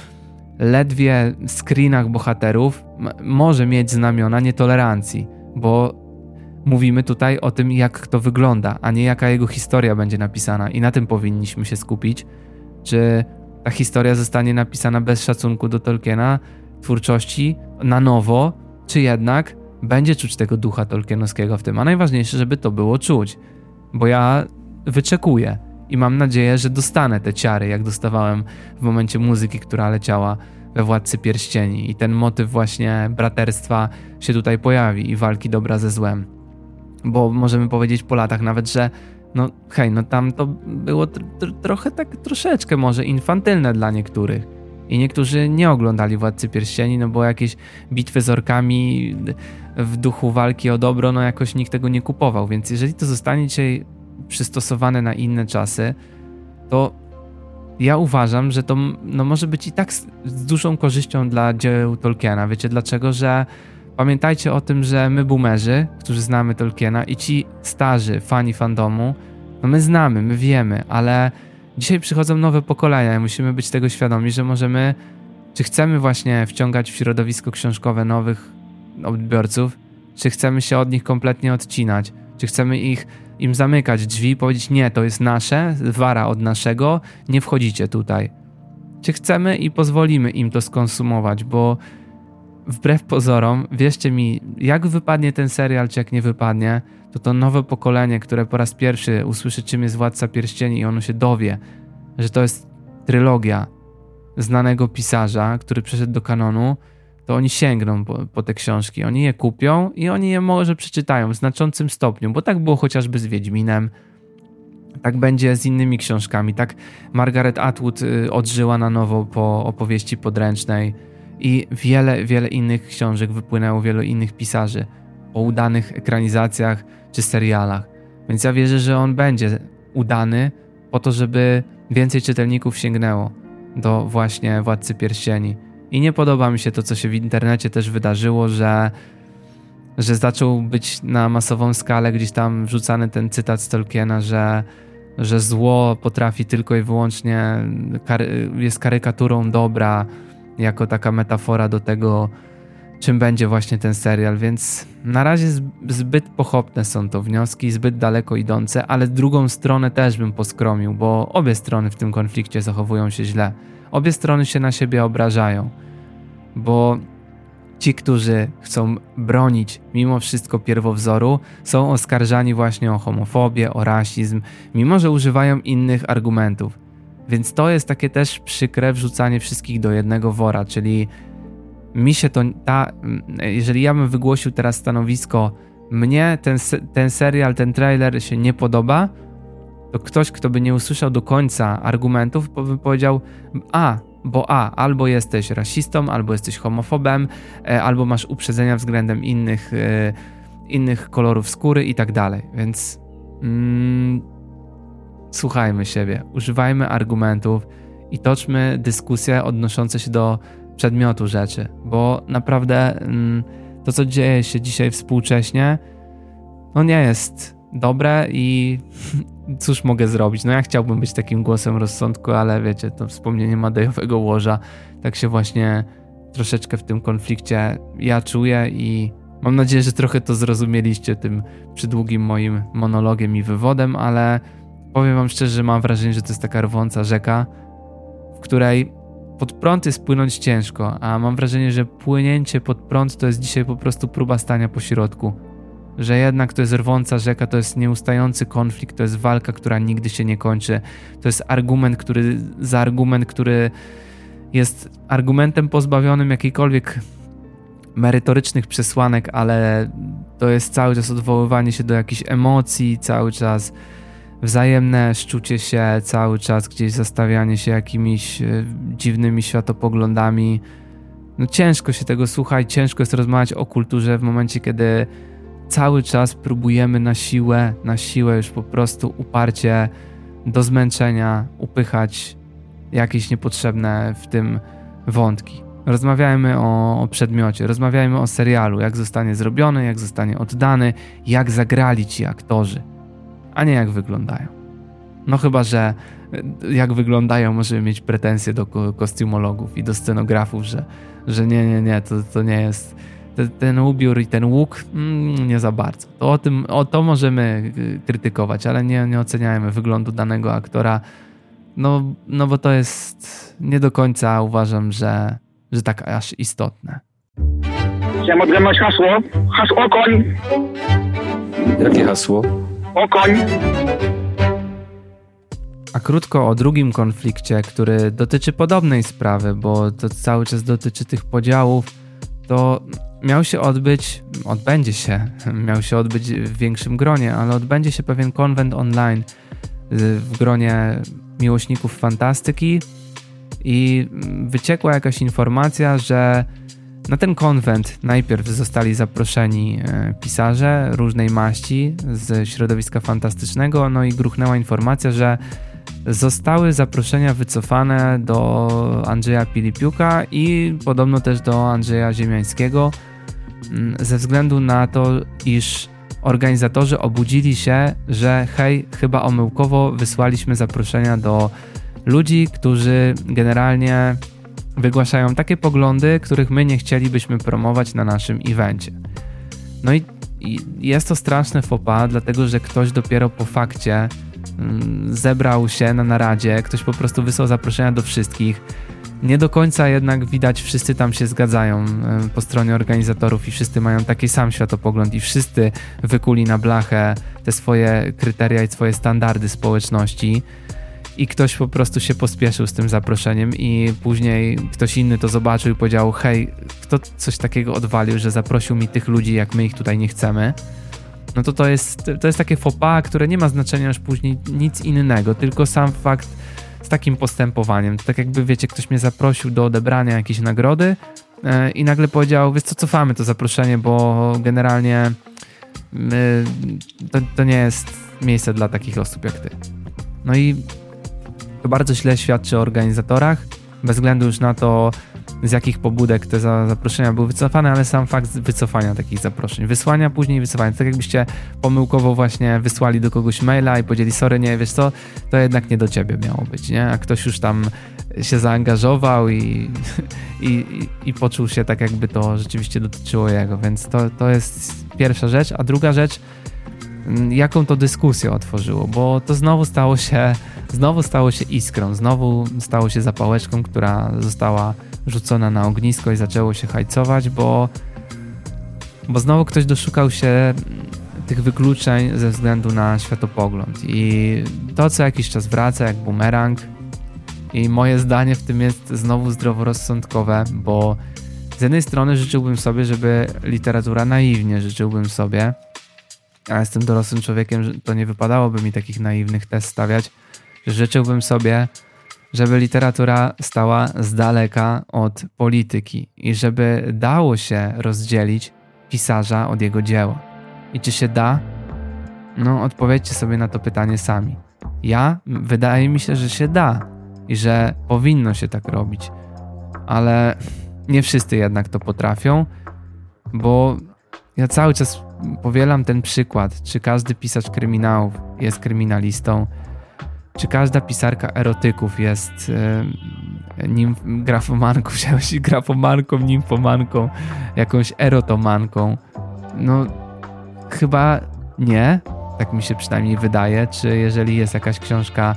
ledwie screenach bohaterów m- może mieć znamiona nietolerancji, bo mówimy tutaj o tym, jak kto wygląda, a nie jaka jego historia będzie napisana i na tym powinniśmy się skupić. Czy ta historia zostanie napisana bez szacunku do Tolkiena, twórczości, na nowo, czy jednak będzie czuć tego ducha tolkienowskiego w tym, a najważniejsze, żeby to było czuć, bo ja wyczekuję i mam nadzieję, że dostanę te ciary, jak dostawałem w momencie muzyki, która leciała we Władcy Pierścieni i ten motyw właśnie braterstwa się tutaj pojawi i walki dobra ze złem. Bo możemy powiedzieć po latach nawet, że no hej, no tam to było tr- tr- trochę tak, troszeczkę może infantylne dla niektórych i niektórzy nie oglądali Władcy Pierścieni, no bo jakieś bitwy z orkami w duchu walki o dobro, no jakoś nikt tego nie kupował, więc jeżeli to zostanie dzisiaj przystosowane na inne czasy, to ja uważam, że to no może być i tak z, z dużą korzyścią dla dzieł Tolkiena, wiecie dlaczego, że pamiętajcie o tym, że my boomerzy, którzy znamy Tolkiena i ci starzy fani fandomu, no my znamy, my wiemy, ale dzisiaj przychodzą nowe pokolenia i musimy być tego świadomi, że możemy, czy chcemy właśnie wciągać w środowisko książkowe nowych odbiorców, czy chcemy się od nich kompletnie odcinać, czy chcemy ich, im zamykać drzwi i powiedzieć nie, to jest nasze, wara od naszego, nie wchodzicie tutaj. Czy chcemy i pozwolimy im to skonsumować, bo wbrew pozorom, wierzcie mi, jak wypadnie ten serial, czy jak nie wypadnie, to to nowe pokolenie, które po raz pierwszy usłyszy, czym jest Władca Pierścieni i ono się dowie, że to jest trylogia znanego pisarza, który przeszedł do kanonu, to oni sięgną po, po te książki, oni je kupią i oni je może przeczytają w znaczącym stopniu, bo tak było chociażby z Wiedźminem, tak będzie z innymi książkami, tak Margaret Atwood odżyła na nowo po opowieści podręcznej, i wiele, wiele innych książek wypłynęło, wielu innych pisarzy o udanych ekranizacjach czy serialach. Więc ja wierzę, że on będzie udany po to, żeby więcej czytelników sięgnęło do właśnie Władcy Pierścieni. I nie podoba mi się to, co się w internecie też wydarzyło, że, że zaczął być na masową skalę gdzieś tam wrzucany ten cytat z Tolkiena, że, że zło potrafi tylko i wyłącznie, kary, jest karykaturą dobra, jako taka metafora do tego, czym będzie właśnie ten serial, więc na razie zbyt pochopne są to wnioski, zbyt daleko idące, ale drugą stronę też bym poskromił, bo obie strony w tym konflikcie zachowują się źle. Obie strony się na siebie obrażają, bo ci, którzy chcą bronić mimo wszystko pierwowzoru, są oskarżani właśnie o homofobię, o rasizm, mimo że używają innych argumentów. Więc to jest takie też przykre wrzucanie wszystkich do jednego wora, czyli mi się to, ta, jeżeli ja bym wygłosił teraz stanowisko, mnie ten, ten serial, ten trailer się nie podoba, to ktoś, kto by nie usłyszał do końca argumentów, by powiedział, a, bo a, albo jesteś rasistą, albo jesteś homofobem, albo masz uprzedzenia względem innych, innych kolorów skóry i tak dalej, więc mm, słuchajmy siebie, używajmy argumentów i toczmy dyskusje odnoszące się do przedmiotu rzeczy, bo naprawdę to, co dzieje się dzisiaj współcześnie, no nie jest dobre i cóż mogę zrobić? No ja chciałbym być takim głosem rozsądku, ale wiecie, to wspomnienie Madejowego łoża, tak się właśnie troszeczkę w tym konflikcie ja czuję i mam nadzieję, że trochę to zrozumieliście tym przydługim moim monologiem i wywodem, ale powiem wam szczerze, że mam wrażenie, że to jest taka rwąca rzeka, w której pod prąd jest płynąć ciężko, a mam wrażenie, że płynięcie pod prąd to jest dzisiaj po prostu próba stania po środku. Że jednak to jest rwąca rzeka, to jest nieustający konflikt, to jest walka, która nigdy się nie kończy. To jest argument, który za argument, który jest argumentem pozbawionym jakiejkolwiek merytorycznych przesłanek, ale to jest cały czas odwoływanie się do jakichś emocji, cały czas wzajemne szczucie się, cały czas gdzieś zastawianie się jakimiś dziwnymi światopoglądami. No ciężko się tego słuchać, ciężko jest rozmawiać o kulturze w momencie, kiedy cały czas próbujemy na siłę, na siłę już po prostu uparcie do zmęczenia upychać jakieś niepotrzebne w tym wątki. Rozmawiajmy o, o przedmiocie, rozmawiajmy o serialu, jak zostanie zrobiony, jak zostanie oddany, jak zagrali ci aktorzy, a nie jak wyglądają. No chyba, że jak wyglądają możemy mieć pretensje do kostiumologów i do scenografów, że, że nie, nie, nie, to, to nie jest ten, ten ubiór i ten łuk, mm, nie za bardzo. To o tym, o to możemy krytykować, ale nie, nie oceniajmy wyglądu danego aktora, no, no bo to jest nie do końca uważam, że, że tak aż istotne. Chciałem odgadnąć hasło. Hasło koń. Jakie hasło? Okoń. A krótko o drugim konflikcie, który dotyczy podobnej sprawy, bo to cały czas dotyczy tych podziałów, to miał się odbyć, odbędzie się, miał się odbyć w większym gronie, ale odbędzie się pewien konwent online w gronie miłośników fantastyki i wyciekła jakaś informacja, że na ten konwent najpierw zostali zaproszeni pisarze różnej maści ze środowiska fantastycznego, no i gruchnęła informacja, że zostały zaproszenia wycofane do Andrzeja Pilipiuka i podobno też do Andrzeja Ziemiańskiego ze względu na to, iż organizatorzy obudzili się, że hej, chyba omyłkowo wysłaliśmy zaproszenia do ludzi, którzy generalnie wygłaszają takie poglądy, których my nie chcielibyśmy promować na naszym evencie. No i, i jest to straszne faux pas, dlatego że ktoś dopiero po fakcie mm, zebrał się na naradzie, ktoś po prostu wysłał zaproszenia do wszystkich. Nie do końca jednak widać, wszyscy tam się zgadzają y, po stronie organizatorów i wszyscy mają taki sam światopogląd i wszyscy wykuli na blachę te swoje kryteria i swoje standardy społeczności. I ktoś po prostu się pospieszył z tym zaproszeniem i później ktoś inny to zobaczył i powiedział, hej, kto coś takiego odwalił, że zaprosił mi tych ludzi, jak my ich tutaj nie chcemy. No to to jest, to jest takie faux pas, które nie ma znaczenia już później nic innego, tylko sam fakt z takim postępowaniem. To tak jakby, wiecie, ktoś mnie zaprosił do odebrania jakiejś nagrody, i nagle powiedział, wiesz co, cofamy to zaproszenie, bo generalnie my, to, to nie jest miejsce dla takich osób jak ty. No i to bardzo źle świadczy o organizatorach, bez względu już na to, z jakich pobudek te za, zaproszenia były wycofane, ale sam fakt wycofania takich zaproszeń. Wysłania, później wycofania. Tak jakbyście pomyłkowo właśnie wysłali do kogoś maila i powiedzieli, sorry, nie, wiesz co, to jednak nie do ciebie miało być, nie? A ktoś już tam się zaangażował i, i, i poczuł się tak, jakby to rzeczywiście dotyczyło jego, więc to, to jest pierwsza rzecz. A druga rzecz, jaką to dyskusję otworzyło, bo to znowu stało się, znowu stało się iskrą, znowu stało się zapałeczką, która została rzucona na ognisko i zaczęło się hajcować, bo, bo znowu ktoś doszukał się tych wykluczeń ze względu na światopogląd. I to co jakiś czas wraca jak bumerang i moje zdanie w tym jest znowu zdroworozsądkowe, bo z jednej strony życzyłbym sobie, żeby literatura naiwnie życzyłbym sobie, a jestem dorosłym człowiekiem, to nie wypadałoby mi takich naiwnych test stawiać, że życzyłbym sobie, żeby literatura stała z daleka od polityki i żeby dało się rozdzielić pisarza od jego dzieła. I czy się da? No odpowiedzcie sobie na to pytanie sami. Ja, wydaje mi się, że się da i że powinno się tak robić, ale nie wszyscy jednak to potrafią, bo ja cały czas powielam ten przykład, czy każdy pisarz kryminałów jest kryminalistą, czy każda pisarka erotyków jest yy, nim, grafomanką, się grafomanką, nimfomanką, jakąś erotomanką. No chyba nie, tak mi się przynajmniej wydaje, czy jeżeli jest jakaś książka,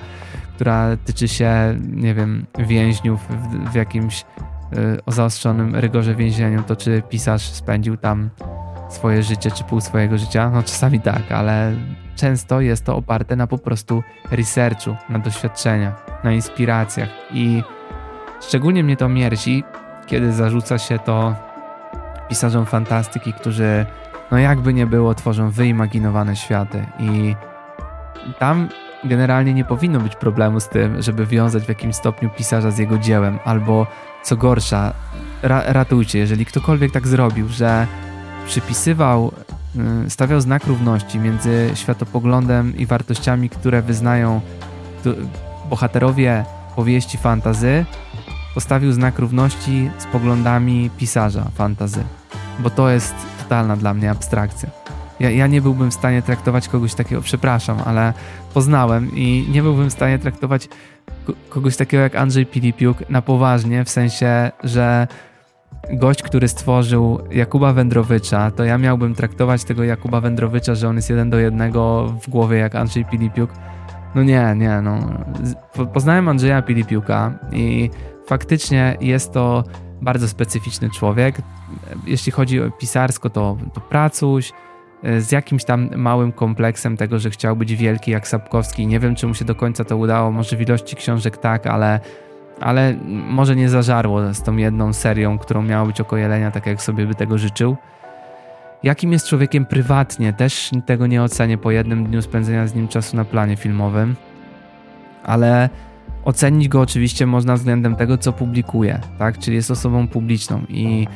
która tyczy się, nie wiem, więźniów w, w jakimś yy, o zaostrzonym rygorze więzieniu, to czy pisarz spędził tam swoje życie, czy pół swojego życia? No czasami tak, ale często jest to oparte na po prostu researchu, na doświadczeniach, na inspiracjach i szczególnie mnie to mierzi, kiedy zarzuca się to pisarzom fantastyki, którzy no jakby nie było tworzą wyimaginowane światy i tam generalnie nie powinno być problemu z tym, żeby wiązać w jakimś stopniu pisarza z jego dziełem, albo co gorsza, ra- ratujcie, jeżeli ktokolwiek tak zrobił, że przypisywał, stawiał znak równości między światopoglądem i wartościami, które wyznają bohaterowie powieści fantasy, postawił znak równości z poglądami pisarza fantasy, bo to jest totalna dla mnie abstrakcja. Ja, ja nie byłbym w stanie traktować kogoś takiego, przepraszam, ale poznałem i nie byłbym w stanie traktować kogoś takiego jak Andrzej Pilipiuk na poważnie, w sensie, że gość, który stworzył Jakuba Wędrowycza, to ja miałbym traktować tego Jakuba Wędrowycza, że on jest jeden do jednego w głowie jak Andrzej Pilipiuk. No nie, nie, no. Poznałem Andrzeja Pilipiuka i faktycznie jest to bardzo specyficzny człowiek. Jeśli chodzi o pisarsko, to, to pracuś, z jakimś tam małym kompleksem tego, że chciał być wielki jak Sapkowski. Nie wiem, czy mu się do końca to udało, może w ilości książek tak, ale ale może nie zażarło z tą jedną serią, którą miało być Okojelenia, tak jak sobie by tego życzył. Jakim jest człowiekiem prywatnie, też tego nie ocenię po jednym dniu spędzenia z nim czasu na planie filmowym, ale ocenić go oczywiście można względem tego, co publikuje, tak? Czyli jest osobą publiczną i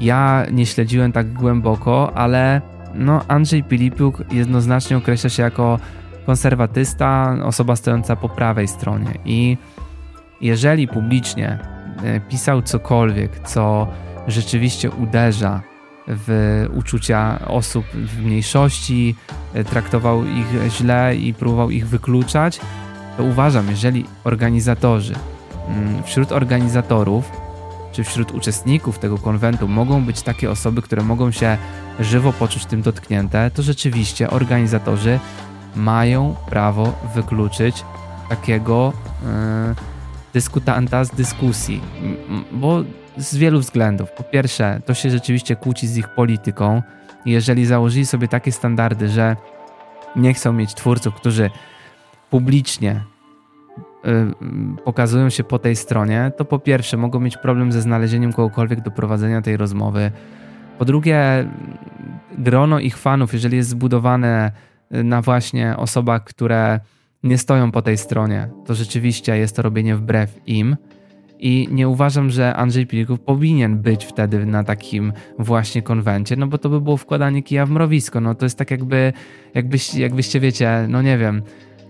ja nie śledziłem tak głęboko, ale no Andrzej Pilipiuk jednoznacznie określa się jako konserwatysta, osoba stojąca po prawej stronie i jeżeli publicznie pisał cokolwiek, co rzeczywiście uderza w uczucia osób w mniejszości, traktował ich źle i próbował ich wykluczać, to uważam, jeżeli organizatorzy, wśród organizatorów czy wśród uczestników tego konwentu mogą być takie osoby, które mogą się żywo poczuć tym dotknięte, to rzeczywiście organizatorzy mają prawo wykluczyć takiego yy, dyskutanta z dyskusji, bo z wielu względów. Po pierwsze, to się rzeczywiście kłóci z ich polityką. Jeżeli założyli sobie takie standardy, że nie chcą mieć twórców, którzy publicznie y, pokazują się po tej stronie, to po pierwsze mogą mieć problem ze znalezieniem kogokolwiek do prowadzenia tej rozmowy. Po drugie, grono ich fanów, jeżeli jest zbudowane na właśnie osobach, które nie stoją po tej stronie, to rzeczywiście jest to robienie wbrew im I nie uważam, że Andrzej Pilipiuk powinien być wtedy na takim właśnie konwencie, no bo to by było wkładanie kija w mrowisko. No to jest tak jakby, jakbyś, jakbyście wiecie, no nie wiem,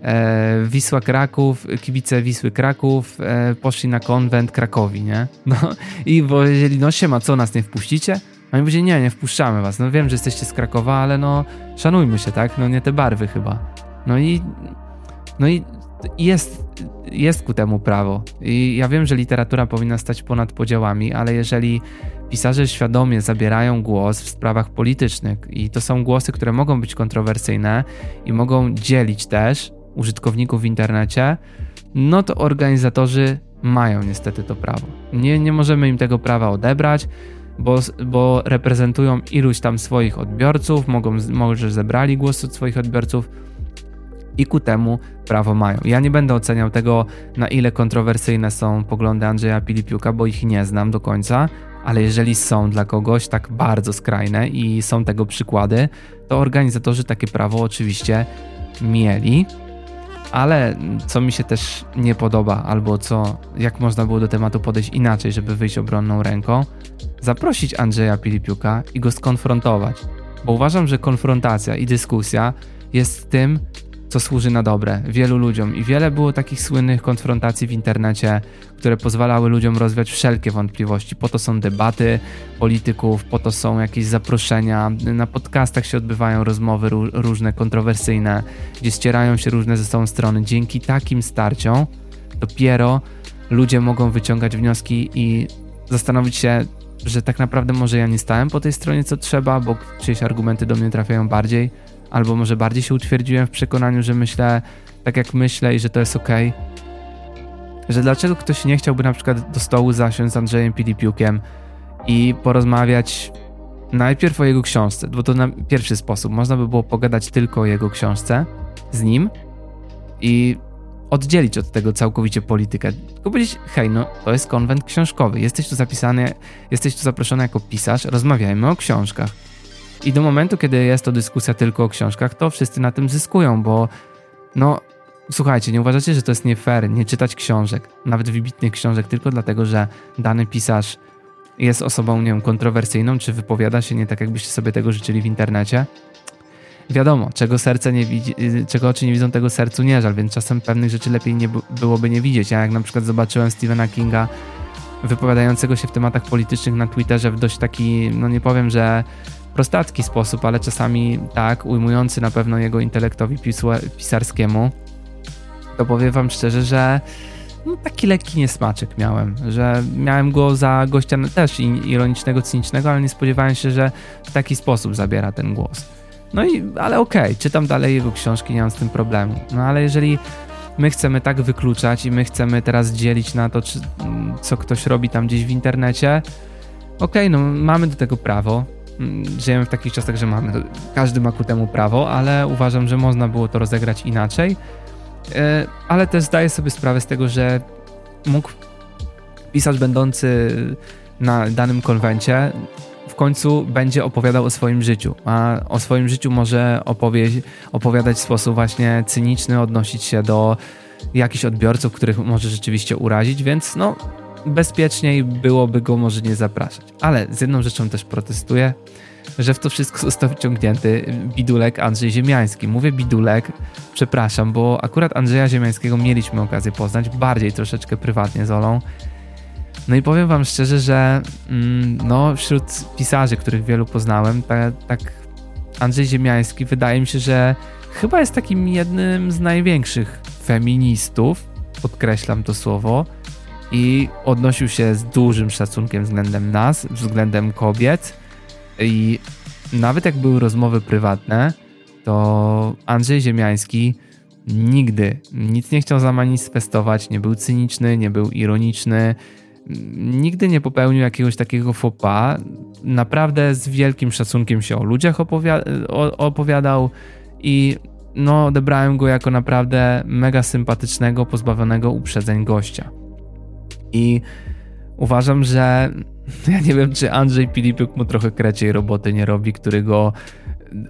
e, Wisła Kraków, kibice Wisły Kraków e, poszli na konwent Krakowi, nie? No i powiedzieli, no siema, co, nas nie wpuścicie? A oni powiedzieli, nie, nie wpuszczamy was, no wiem, że jesteście z Krakowa, ale no szanujmy się, tak? No nie te barwy chyba. No i, no i jest... jest ku temu prawo. I ja wiem, że literatura powinna stać ponad podziałami, ale jeżeli pisarze świadomie zabierają głos w sprawach politycznych i to są głosy, które mogą być kontrowersyjne i mogą dzielić też użytkowników w internecie, no to organizatorzy mają niestety to prawo. Nie, nie możemy im tego prawa odebrać, bo, bo reprezentują iluś tam swoich odbiorców, mogą, może zebrali głos od swoich odbiorców, i ku temu prawo mają. Ja nie będę oceniał tego, na ile kontrowersyjne są poglądy Andrzeja Pilipiuka, bo ich nie znam do końca, ale jeżeli są dla kogoś tak bardzo skrajne i są tego przykłady, to organizatorzy takie prawo oczywiście mieli, ale co mi się też nie podoba, albo co, jak można było do tematu podejść inaczej, żeby wyjść obronną ręką, zaprosić Andrzeja Pilipiuka i go skonfrontować, bo uważam, że konfrontacja i dyskusja jest tym, co służy na dobre wielu ludziom i wiele było takich słynnych konfrontacji w internecie, które pozwalały ludziom rozwiać wszelkie wątpliwości. Po to są debaty polityków, po to są jakieś zaproszenia, na podcastach się odbywają rozmowy ró- różne, kontrowersyjne, gdzie ścierają się różne ze sobą strony. Dzięki takim starciom dopiero ludzie mogą wyciągać wnioski i zastanowić się, że tak naprawdę może ja nie stałem po tej stronie co trzeba, bo czyjeś argumenty do mnie trafiają bardziej, albo może bardziej się utwierdziłem w przekonaniu, że myślę tak jak myślę i że to jest okej. Że dlaczego ktoś nie chciałby na przykład do stołu zasiąść z Andrzejem Pilipiukiem i porozmawiać najpierw o jego książce, bo to na pierwszy sposób. Można by było pogadać tylko o jego książce z nim i oddzielić od tego całkowicie politykę. Tylko powiedzieć, hej, no to jest konwent książkowy, jesteś tu zapisany, jesteś tu zaproszony jako pisarz, rozmawiajmy o książkach. I do momentu, kiedy jest to dyskusja tylko o książkach, to wszyscy na tym zyskują, bo no słuchajcie, nie uważacie, że to jest nie fair nie czytać książek, nawet wybitnych książek, tylko dlatego, że dany pisarz jest osobą, nie wiem, kontrowersyjną, czy wypowiada się nie tak, jakbyście sobie tego życzyli w internecie? Wiadomo, czego serce nie widzi, czego oczy nie widzą, tego sercu nie żal, więc czasem pewnych rzeczy lepiej nie byłoby nie widzieć. Ja jak na przykład zobaczyłem Stephena Kinga wypowiadającego się w tematach politycznych na Twitterze w dość taki, no nie powiem, że prostacki sposób, ale czasami tak, ujmujący na pewno jego intelektowi pisarskiemu, to powiem wam szczerze, że no, taki lekki niesmaczek miałem, że miałem go za gościa też ironicznego, cynicznego, ale nie spodziewałem się, że w taki sposób zabiera ten głos. No i, ale okej, okay, czytam dalej jego książki, nie mam z tym problemu. No ale jeżeli my chcemy tak wykluczać i my chcemy teraz dzielić na to, czy, co ktoś robi tam gdzieś w internecie, okej, okay, no mamy do tego prawo. Żyjemy w takich czasach, że mamy, każdy ma ku temu prawo, ale uważam, że można było to rozegrać inaczej, ale też zdaję sobie sprawę z tego, że mógł pisarz będący na danym konwencie w końcu będzie opowiadał o swoim życiu, a o swoim życiu może opowie- opowiadać w sposób właśnie cyniczny, odnosić się do jakichś odbiorców, których może rzeczywiście urazić, więc no bezpieczniej byłoby go może nie zapraszać. Ale z jedną rzeczą też protestuję, że w to wszystko został wciągnięty bidulek Andrzej Ziemiański. Mówię bidulek, przepraszam, bo akurat Andrzeja Ziemiańskiego mieliśmy okazję poznać, bardziej troszeczkę prywatnie z Olą. No i powiem wam szczerze, że mm, no wśród pisarzy, których wielu poznałem, tak, tak Andrzej Ziemiański wydaje mi się, że chyba jest takim jednym z największych feministów, podkreślam to słowo, i odnosił się z dużym szacunkiem względem nas, względem kobiet i nawet jak były rozmowy prywatne, to Andrzej Ziemiański nigdy nic nie chciał zamanifestować, nie był cyniczny, nie był ironiczny, nigdy nie popełnił jakiegoś takiego faux pas, naprawdę z wielkim szacunkiem się o ludziach opowiada- opowiadał i no odebrałem go jako naprawdę mega sympatycznego, pozbawionego uprzedzeń gościa. I uważam, że ja nie wiem, czy Andrzej Pilipiuk mu trochę kreciej roboty nie robi, który go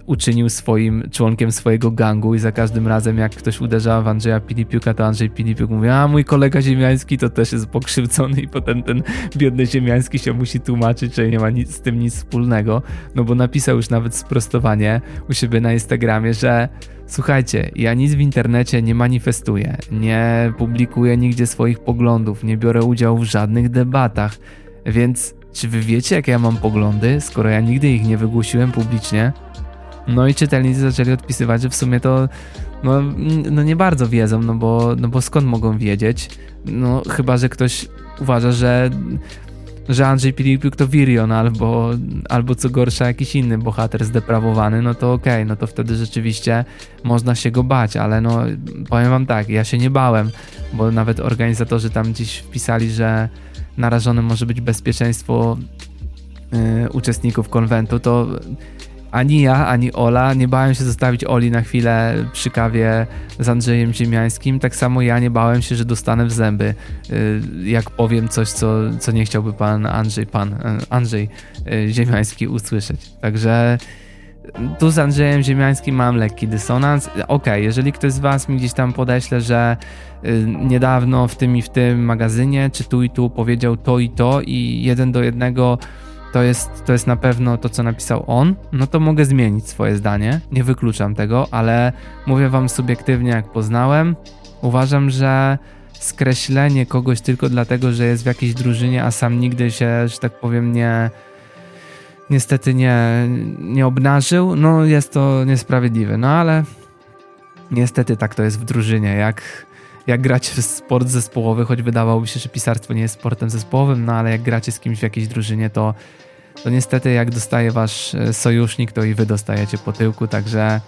uczynił swoim członkiem swojego gangu i za każdym razem, jak ktoś uderzał w Andrzeja Pilipiuka, to Andrzej Pilipiuk mówi, a mój kolega Ziemiański to też jest pokrzywdzony i potem ten biedny Ziemiański się musi tłumaczyć, że nie ma nic, z tym nic wspólnego, no bo napisał już nawet sprostowanie u siebie na Instagramie, że słuchajcie, ja nic w internecie nie manifestuję, nie publikuję nigdzie swoich poglądów, nie biorę udziału w żadnych debatach, więc czy wy wiecie, jakie ja mam poglądy, skoro ja nigdy ich nie wygłosiłem publicznie? No i czytelnicy zaczęli odpisywać, że w sumie to no, no nie bardzo wiedzą, no bo, no bo skąd mogą wiedzieć? No chyba, że ktoś uważa, że, że Andrzej Pilipiuk to Virion albo, albo co gorsza jakiś inny bohater zdeprawowany, no to okej, okay, no to wtedy rzeczywiście można się go bać, ale no powiem wam tak, ja się nie bałem, bo nawet organizatorzy tam gdzieś wpisali, że narażone może być bezpieczeństwo yy, uczestników konwentu, to ani ja, ani Ola nie bałem się zostawić Oli na chwilę przy kawie z Andrzejem Ziemiańskim, tak samo ja nie bałem się, że dostanę w zęby, yy, jak powiem coś, co, co nie chciałby pan Andrzej, pan Andrzej yy, Ziemiański usłyszeć. Także tu z Andrzejem Ziemiańskim mam lekki dysonans. Okej, jeżeli ktoś z was mi gdzieś tam podeśle, że niedawno w tym i w tym magazynie, czy tu i tu powiedział to i to i jeden do jednego to jest, to jest na pewno to, co napisał on, no to mogę zmienić swoje zdanie, nie wykluczam tego, ale mówię wam subiektywnie, jak poznałem, uważam, że skreślenie kogoś tylko dlatego, że jest w jakiejś drużynie, a sam nigdy się, że tak powiem, nie... niestety nie, nie obnażył, no jest to niesprawiedliwe, no ale niestety tak to jest w drużynie, jak, jak gracie w sport zespołowy, choć wydawałoby się, że pisarstwo nie jest sportem zespołowym, no ale jak gracie z kimś w jakiejś drużynie, to, to niestety jak dostaje wasz sojusznik, to i wy dostajecie po tyłku, także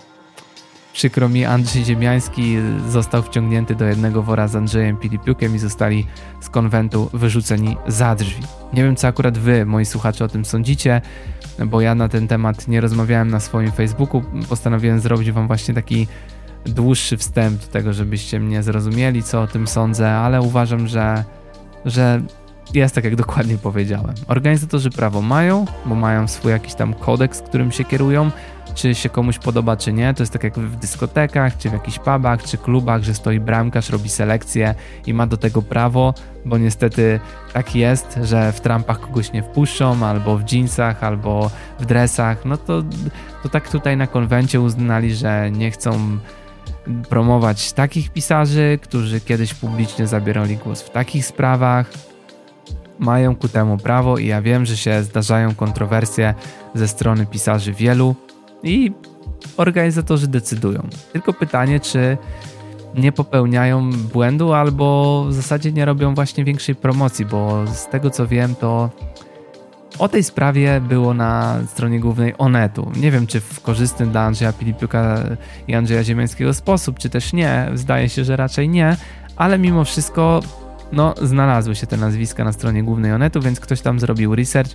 przykro mi, Andrzej Ziemiański został wciągnięty do jednego wora z Andrzejem Pilipiukiem i zostali z konwentu wyrzuceni za drzwi. Nie wiem, co akurat wy, moi słuchacze, o tym sądzicie, bo ja na ten temat nie rozmawiałem na swoim Facebooku. Postanowiłem zrobić wam właśnie taki dłuższy wstęp do tego, żebyście mnie zrozumieli, co o tym sądzę, ale uważam, że, że jest tak, jak dokładnie powiedziałem. Organizatorzy prawo mają, bo mają swój jakiś tam kodeks, którym się kierują. Czy się komuś podoba, czy nie, to jest tak jak w dyskotekach, czy w jakichś pubach, czy klubach, że stoi bramkarz, robi selekcję i ma do tego prawo, bo niestety tak jest, że w trampach kogoś nie wpuszczą, albo w dżinsach, albo w dresach, no to, to tak tutaj na konwencie uznali, że nie chcą promować takich pisarzy, którzy kiedyś publicznie zabierali głos w takich sprawach. Mają ku temu prawo i ja wiem, że się zdarzają kontrowersje ze strony pisarzy wielu, i organizatorzy decydują. Tylko pytanie, czy nie popełniają błędu albo w zasadzie nie robią właśnie większej promocji, bo z tego, co wiem, to o tej sprawie było na stronie głównej Onetu. Nie wiem, czy w korzystny dla Andrzeja Pilipiuka i Andrzeja Ziemiańskiego sposób, czy też nie. Zdaje się, że raczej nie, ale mimo wszystko no, znalazły się te nazwiska na stronie głównej Onetu, więc ktoś tam zrobił research.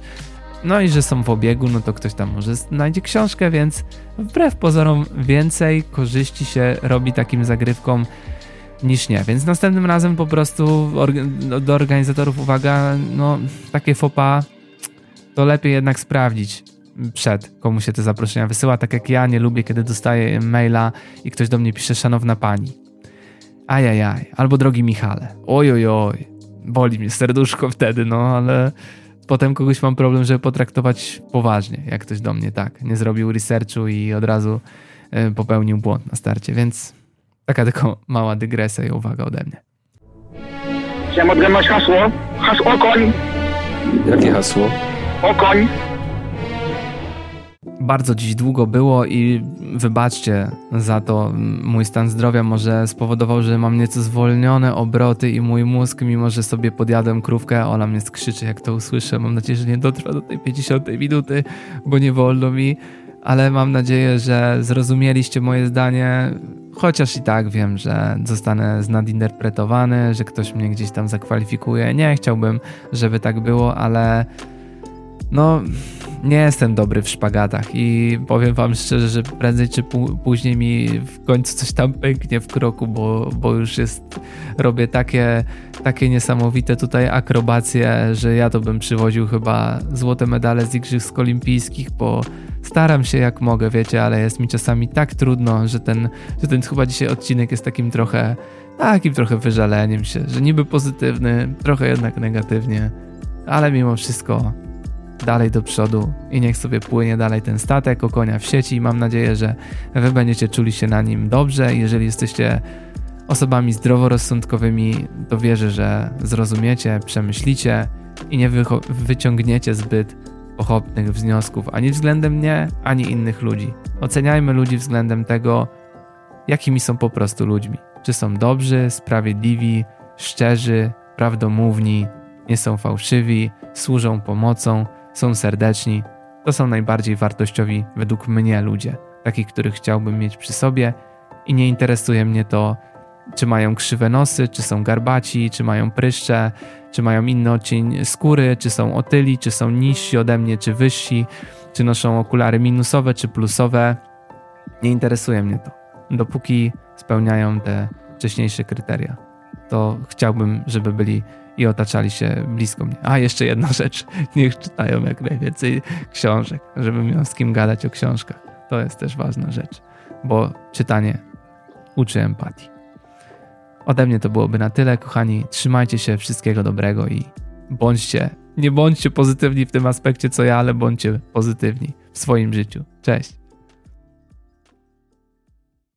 No i że są w obiegu, no to ktoś tam może znajdzie książkę, więc wbrew pozorom więcej korzyści się robi takim zagrywkom niż nie. Więc następnym razem po prostu do organizatorów uwaga, no takie faux pas to lepiej jednak sprawdzić przed, komu się te zaproszenia wysyła. Tak jak ja nie lubię, kiedy dostaję maila i ktoś do mnie pisze, szanowna pani, ajajaj, albo drogi Michale, ojojoj, boli mnie serduszko wtedy, no ale... Potem kogoś mam problem, żeby potraktować poważnie, jak ktoś do mnie tak nie zrobił researchu i od razu popełnił błąd na starcie, więc taka tylko mała dygresja i uwaga ode mnie. Chciałem odgadnąć hasło. Hasło koń! Jakie hasło? O koń! Bardzo dziś długo było i wybaczcie za to, mój stan zdrowia może spowodował, że mam nieco zwolnione obroty i mój mózg, mimo że sobie podjadłem krówkę, Ola mnie skrzyczy, jak to usłyszę, mam nadzieję, że nie dotrwa do tej pięćdziesiątej minuty, bo nie wolno mi, ale mam nadzieję, że zrozumieliście moje zdanie, chociaż i tak wiem, że zostanę znadinterpretowany, że ktoś mnie gdzieś tam zakwalifikuje, nie chciałbym, żeby tak było, ale no... nie jestem dobry w szpagatach i powiem wam szczerze, że prędzej czy p- później mi w końcu coś tam pęknie w kroku, bo, bo już jest, robię takie, takie niesamowite tutaj akrobacje, że ja to bym przywoził chyba złote medale z Igrzysk Olimpijskich, bo staram się jak mogę, wiecie, ale jest mi czasami tak trudno, że ten, że ten chyba dzisiaj odcinek jest takim trochę, takim trochę wyżaleniem się, że niby pozytywny, trochę jednak negatywnie, ale mimo wszystko dalej do przodu i niech sobie płynie dalej ten statek o konia w sieci i mam nadzieję, że wy będziecie czuli się na nim dobrze. Jeżeli jesteście osobami zdroworozsądkowymi, to wierzę, że zrozumiecie, przemyślicie i nie wycho- wyciągniecie zbyt pochopnych wniosków ani względem mnie, ani innych ludzi. Oceniajmy ludzi względem tego, jakimi są po prostu ludźmi. Czy są dobrzy, sprawiedliwi, szczerzy, prawdomówni, nie są fałszywi, służą pomocą, są serdeczni. To są najbardziej wartościowi według mnie ludzie, takich, których chciałbym mieć przy sobie i nie interesuje mnie to, czy mają krzywe nosy, czy są garbaci, czy mają pryszcze, czy mają inny odcień skóry, czy są otyli, czy są niżsi ode mnie, czy wyżsi, czy noszą okulary minusowe, czy plusowe. Nie interesuje mnie to, dopóki spełniają te wcześniejsze kryteria. To chciałbym, żeby byli i otaczali się blisko mnie. A, jeszcze jedna rzecz. Niech czytają jak najwięcej książek, żeby miał z kim gadać o książkach. To jest też ważna rzecz, bo czytanie uczy empatii. Ode mnie to byłoby na tyle, kochani. Trzymajcie się, wszystkiego dobrego i bądźcie, nie bądźcie pozytywni w tym aspekcie co ja, ale bądźcie pozytywni w swoim życiu. Cześć!